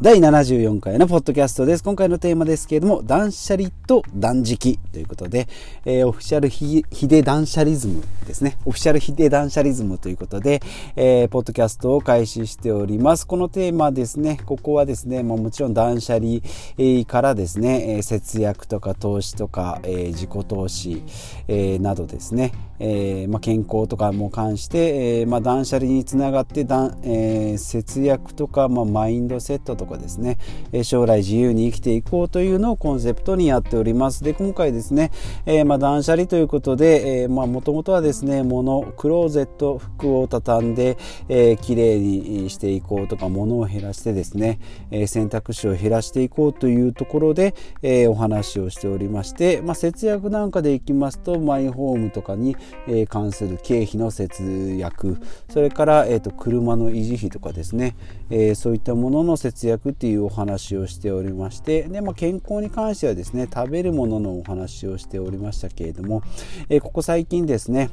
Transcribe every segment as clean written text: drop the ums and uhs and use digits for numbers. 第74回のポッドキャストです。今回のテーマですけれども、断捨離と断食ということで、オフィシャルヒデ断捨リズムですね。オフィシャルヒデ断捨リズムということで、ポッドキャストを開始しております。このテーマですね、ここはですね、もちろん断捨離からですね、節約とか投資とか、自己投資、などですね、健康とかも関して、断捨離につながって、節約とか、マインドセットとかですね、将来自由に生きていこうというのをコンセプトにやっております。で、今回ですね、断捨離ということで、もともとはですね、クローゼット、服を畳んで、きれいにしていこうとか、物を減らしてですね、選択肢を減らしていこうというところで、お話をしておりまして、節約なんかでいきますと、マイホームとかに関する経費の節約、それから、車の維持費とかですね、そういったものの節約っていうお話をしておりまして、で、健康に関してはですね、食べるもののお話をしておりましたけれども、ここ最近ですね、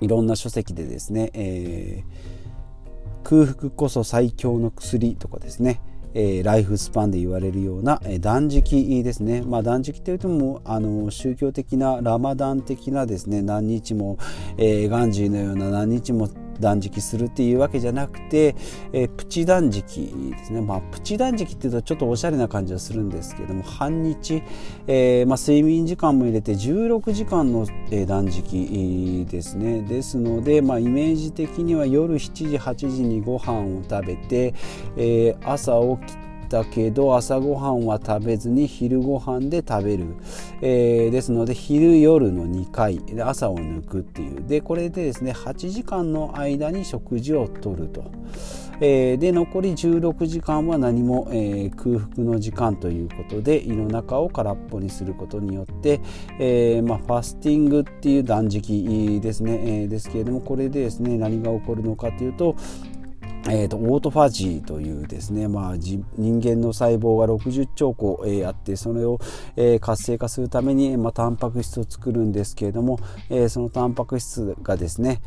いろんな書籍でですね、空腹こそ最強の薬とかですね、ライフスパンで言われるような断食ですね。断食というとも宗教的なラマダン的なですね、何日も、ガンジーのような何日も断食するっていうわけじゃなくて、プチ断食ですね。プチ断食っていうとちょっとおしゃれな感じはするんですけども、半日、睡眠時間も入れて16時間の断食ですね。ですので、イメージ的には夜7時8時にご飯を食べて、朝起きてだけど朝ごはんは食べずに昼ごはんで食べる、ですので昼夜の2回で朝を抜くっていうで、これでですね8時間の間に食事をとると、で残り16時間は何も、空腹の時間ということで胃の中を空っぽにすることによって、ファスティングっていう断食ですね、ですけれども、これでですね何が起こるのかというと、オートファジーというですね、人間の細胞が60兆個、あって、それを、活性化するために、タンパク質を作るんですけれども、そのタンパク質がですね、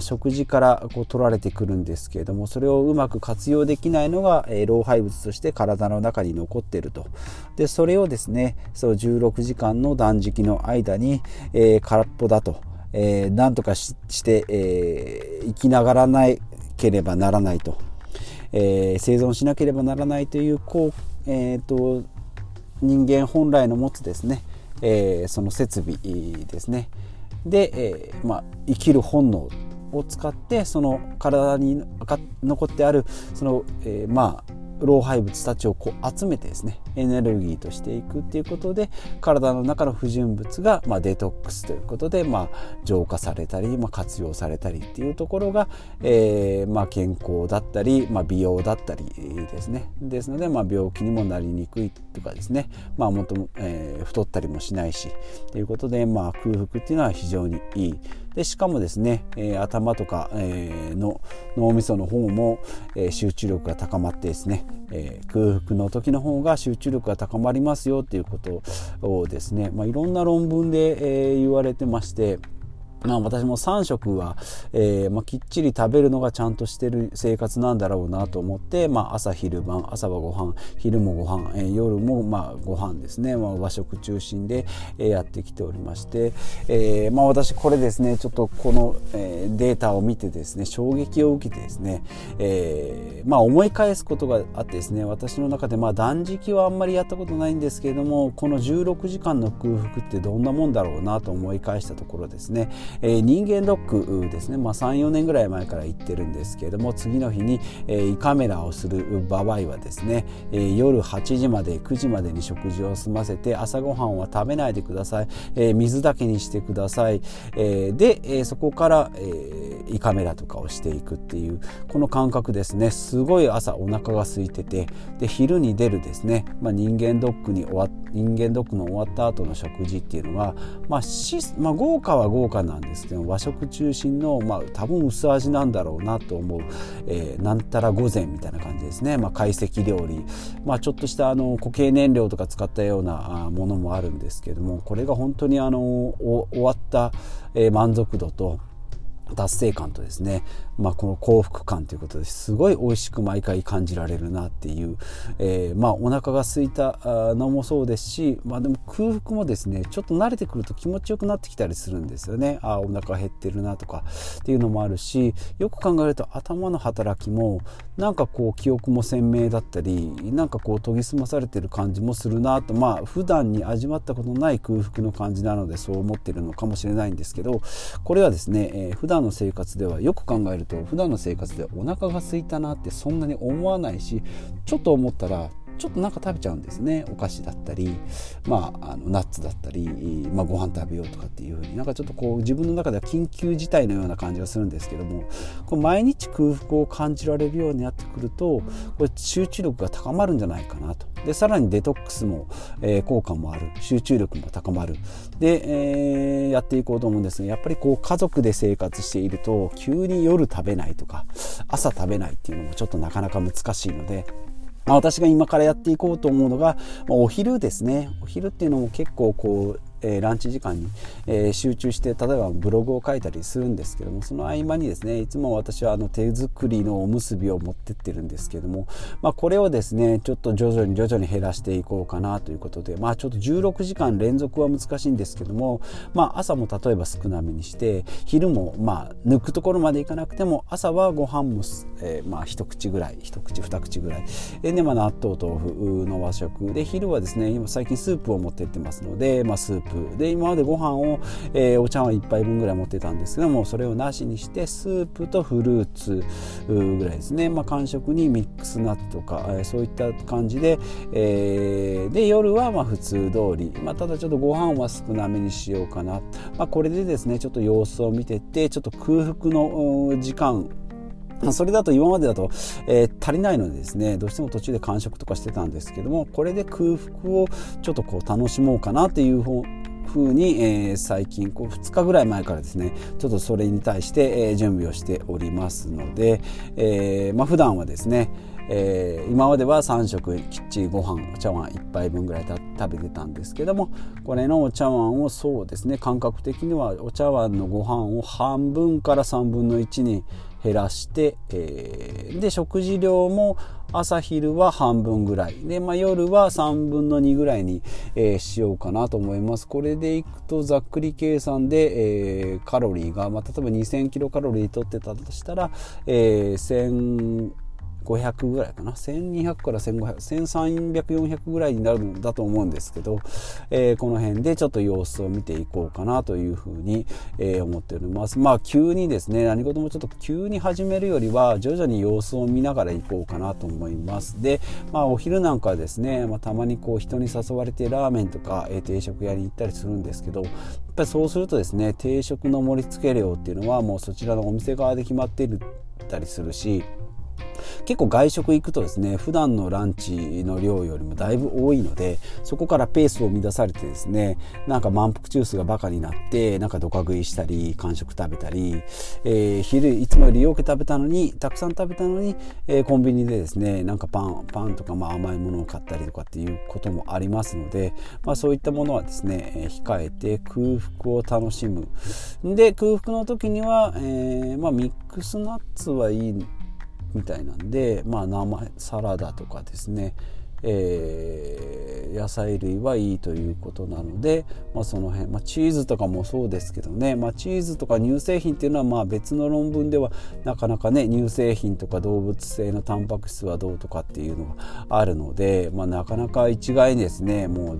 食事からこう取られてくるんですけれども、それをうまく活用できないのが、老廃物として体の中に残っていると。で、それをですね、16時間の断食の間に、空っぽだと、なんとかして、生きながらないければならないと、生存しなければならないという、人間本来の持つですね、その設備ですねで、生きる本能を使ってその体に残ってあるその、老廃物たちをこう集めてですねエネルギーとしていくということで、体の中の不純物が、デトックスということで、浄化されたり、活用されたりっていうところが、健康だったり、美容だったりですね。ですので、病気にもなりにくいとかですね、太ったりもしないしということで、空腹っていうのは非常にいい。でしかもですね、頭とか、の脳みその方も、集中力が高まってですね、空腹の時の方が集中力が高まりますよということをですね、いろんな論文で、言われてまして、私も3食は、きっちり食べるのがちゃんとしてる生活なんだろうなと思って、朝昼晩、朝はご飯、昼もご飯、夜もご飯ですね、和食中心で、やってきておりまして、私これですね、ちょっとこの、データを見てですね、衝撃を受けてですね、思い返すことがあってですね、私の中で断食はあんまりやったことないんですけれども、この16時間の空腹ってどんなもんだろうなと思い返したところですね、人間ドックですね、3、4年ぐらい前から行ってるんですけれども、次の日に、胃カメラをする場合はですね、夜8時まで9時までに食事を済ませて、朝ごはんは食べないでください、水だけにしてください、でそこから、胃カメラとかをしていくっていうこの感覚ですね。すごい朝お腹が空いてて、で昼に出るですね、人間ドックの終わった後の食事っていうのは、豪華は豪華なんですけど、和食中心の、多分薄味なんだろうなと思う、なんたら御膳みたいな感じですね。懐石料理、ちょっとした固形燃料とか使ったようなものもあるんですけども、これが本当に終わった、満足度と達成感とですね、この幸福感ということですごい美味しく毎回感じられるなっていう、お腹が空いたのもそうですし、でも空腹もですねちょっと慣れてくると気持ちよくなってきたりするんですよね。お腹減ってるなとかっていうのもあるし、よく考えると頭の働きもなんかこう記憶も鮮明だったり、なんかこう研ぎ澄まされてる感じもするなと、普段に味わったことのない空腹の感じなのでそう思ってるのかもしれないんですけど、これはですね、普段の生活ではよく考えると普段の生活ではお腹が空いたなってそんなに思わないし、ちょっと思ったらちょっとなんか食べちゃうんですね。お菓子だったり、ナッツだったり、ご飯食べようとかっていう風になんかちょっとこう自分の中では緊急事態のような感じがするんですけども、これ毎日空腹を感じられるようになってくると、これ集中力が高まるんじゃないかなと。でさらにデトックスも、効果もある、集中力も高まるで、やっていこうと思うんですが、やっぱりこう家族で生活していると急に夜食べないとか朝食べないっていうのもちょっとなかなか難しいので、私が今からやっていこうと思うのが、お昼ですね。お昼っていうのも結構こうランチ時間に、集中して、例えばブログを書いたりするんですけども、その合間にですねいつも私は手作りのおむすびを持ってってるんですけども、これをですねちょっと徐々に減らしていこうかなということで、ちょっと16時間連続は難しいんですけども、朝も例えば少なめにして、昼も抜くところまでいかなくても朝はご飯も、一口二口ぐらいで、納豆豆腐の和食で、昼はですね今最近スープを持ってってますので、スープで今までご飯を、お茶碗1杯分ぐらい持ってたんですけども、それをなしにしてスープとフルーツぐらいですね、間食にミックスナッツとか、そういった感じで、で夜は普通通り、ただちょっとご飯は少なめにしようかな、これでですねちょっと様子を見てて、ちょっと空腹の時間、それだと今までだと、足りないのでですねどうしても途中で間食とかしてたんですけども、これで空腹をちょっとこう楽しもうかなという風に、最近こう2日ぐらい前からですねちょっとそれに対して、準備をしておりますので、普段はですね今までは3食きっちりご飯お茶碗1杯分ぐらい食べてたんですけども、これのお茶碗をそうですね感覚的にはお茶碗のご飯を半分から3分の1に減らして、で食事量も朝昼は半分ぐらいで、夜は3分の2ぐらいに、しようかなと思います。これでいくとざっくり計算で、カロリーが、例えば2000キロカロリー取ってたとしたら、1500ぐらいかな、1200から1500、1300、400ぐらいになるんだと思うんですけど、この辺でちょっと様子を見ていこうかなというふうに、思っております。急にですね、何事もちょっと急に始めるよりは徐々に様子を見ながらいこうかなと思います。で、お昼なんかはですね、たまにこう人に誘われてラーメンとか、定食屋に行ったりするんですけど、やっぱりそうするとですね、定食の盛り付け量っていうのはもうそちらのお店側で決まっていたりするし、結構外食行くとですね普段のランチの量よりもだいぶ多いので、そこからペースを乱されてですねなんか満腹中枢がバカになって、なんかドカ食いしたり間食食べたり、昼いつもよりよく食べたのにたくさん食べたのに、コンビニでですねなんかパンとか甘いものを買ったりとかっていうこともありますので、そういったものはですね控えて空腹を楽しむ。で空腹の時には、ミックスナッツはいいみたいなんで、生サラダとかですね、野菜類はいいということなので、その辺、チーズとかもそうですけどね、チーズとか乳製品っていうのは別の論文ではなかなかね乳製品とか動物性のタンパク質はどうとかっていうのがあるので、なかなか一概にですねもう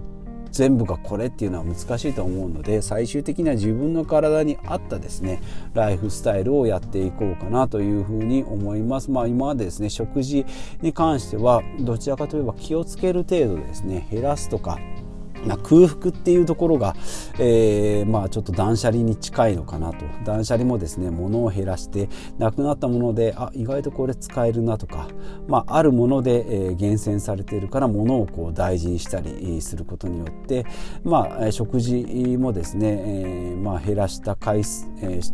全部がこれっていうのは難しいと思うので、最終的には自分の体に合ったですねライフスタイルをやっていこうかなというふうに思います。今までですね食事に関してはどちらかといえば気をつける程度ですね減らすとか、空腹っていうところが、ちょっと断捨離に近いのかなと。断捨離もですね物を減らしてなくなったもので意外とこれ使えるなとか、あるもので、厳選されているから物をこう大事にしたりすることによって、食事もですね、減らした回数、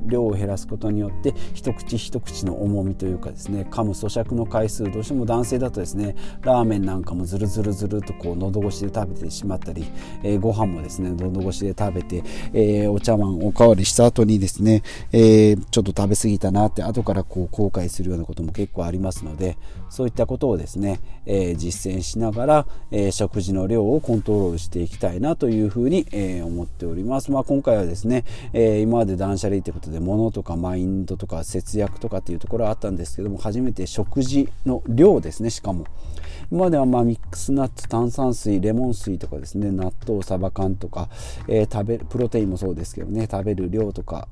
量を減らすことによって一口一口の重みというかですね噛む咀嚼の回数、どうしても男性だとですねラーメンなんかもズルズルズルとこう喉越しで食べてしまったり、ご飯もですねどんどごしで食べて、お茶碗おかわりした後にですね、ちょっと食べ過ぎたなって後からこう後悔するようなことも結構ありますので、そういったことをですね、実践しながら、食事の量をコントロールしていきたいなというふうに、思っております。まあ、今回はですね、今まで断捨離ということで物とかマインドとか節約とかっていうところはあったんですけども、初めて食事の量ですね。しかも今まではまあミックスナッツ、炭酸水、レモン水とかですね、納豆、サバ缶とか、プロテインもそうですけどね、食べる量とか、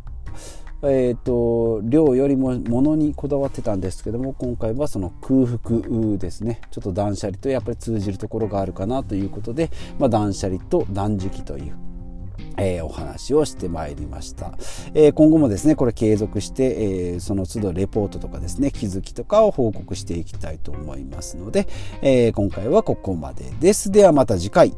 量よりも物にこだわってたんですけども、今回はその空腹ですね、ちょっと断捨離とやっぱり通じるところがあるかなということで、まあ、断捨離と断食というお話をしてまいりました。今後もですねこれ継続して、その都度レポートとかですね気づきとかを報告していきたいと思いますので、今回はここまでです。ではまた次回。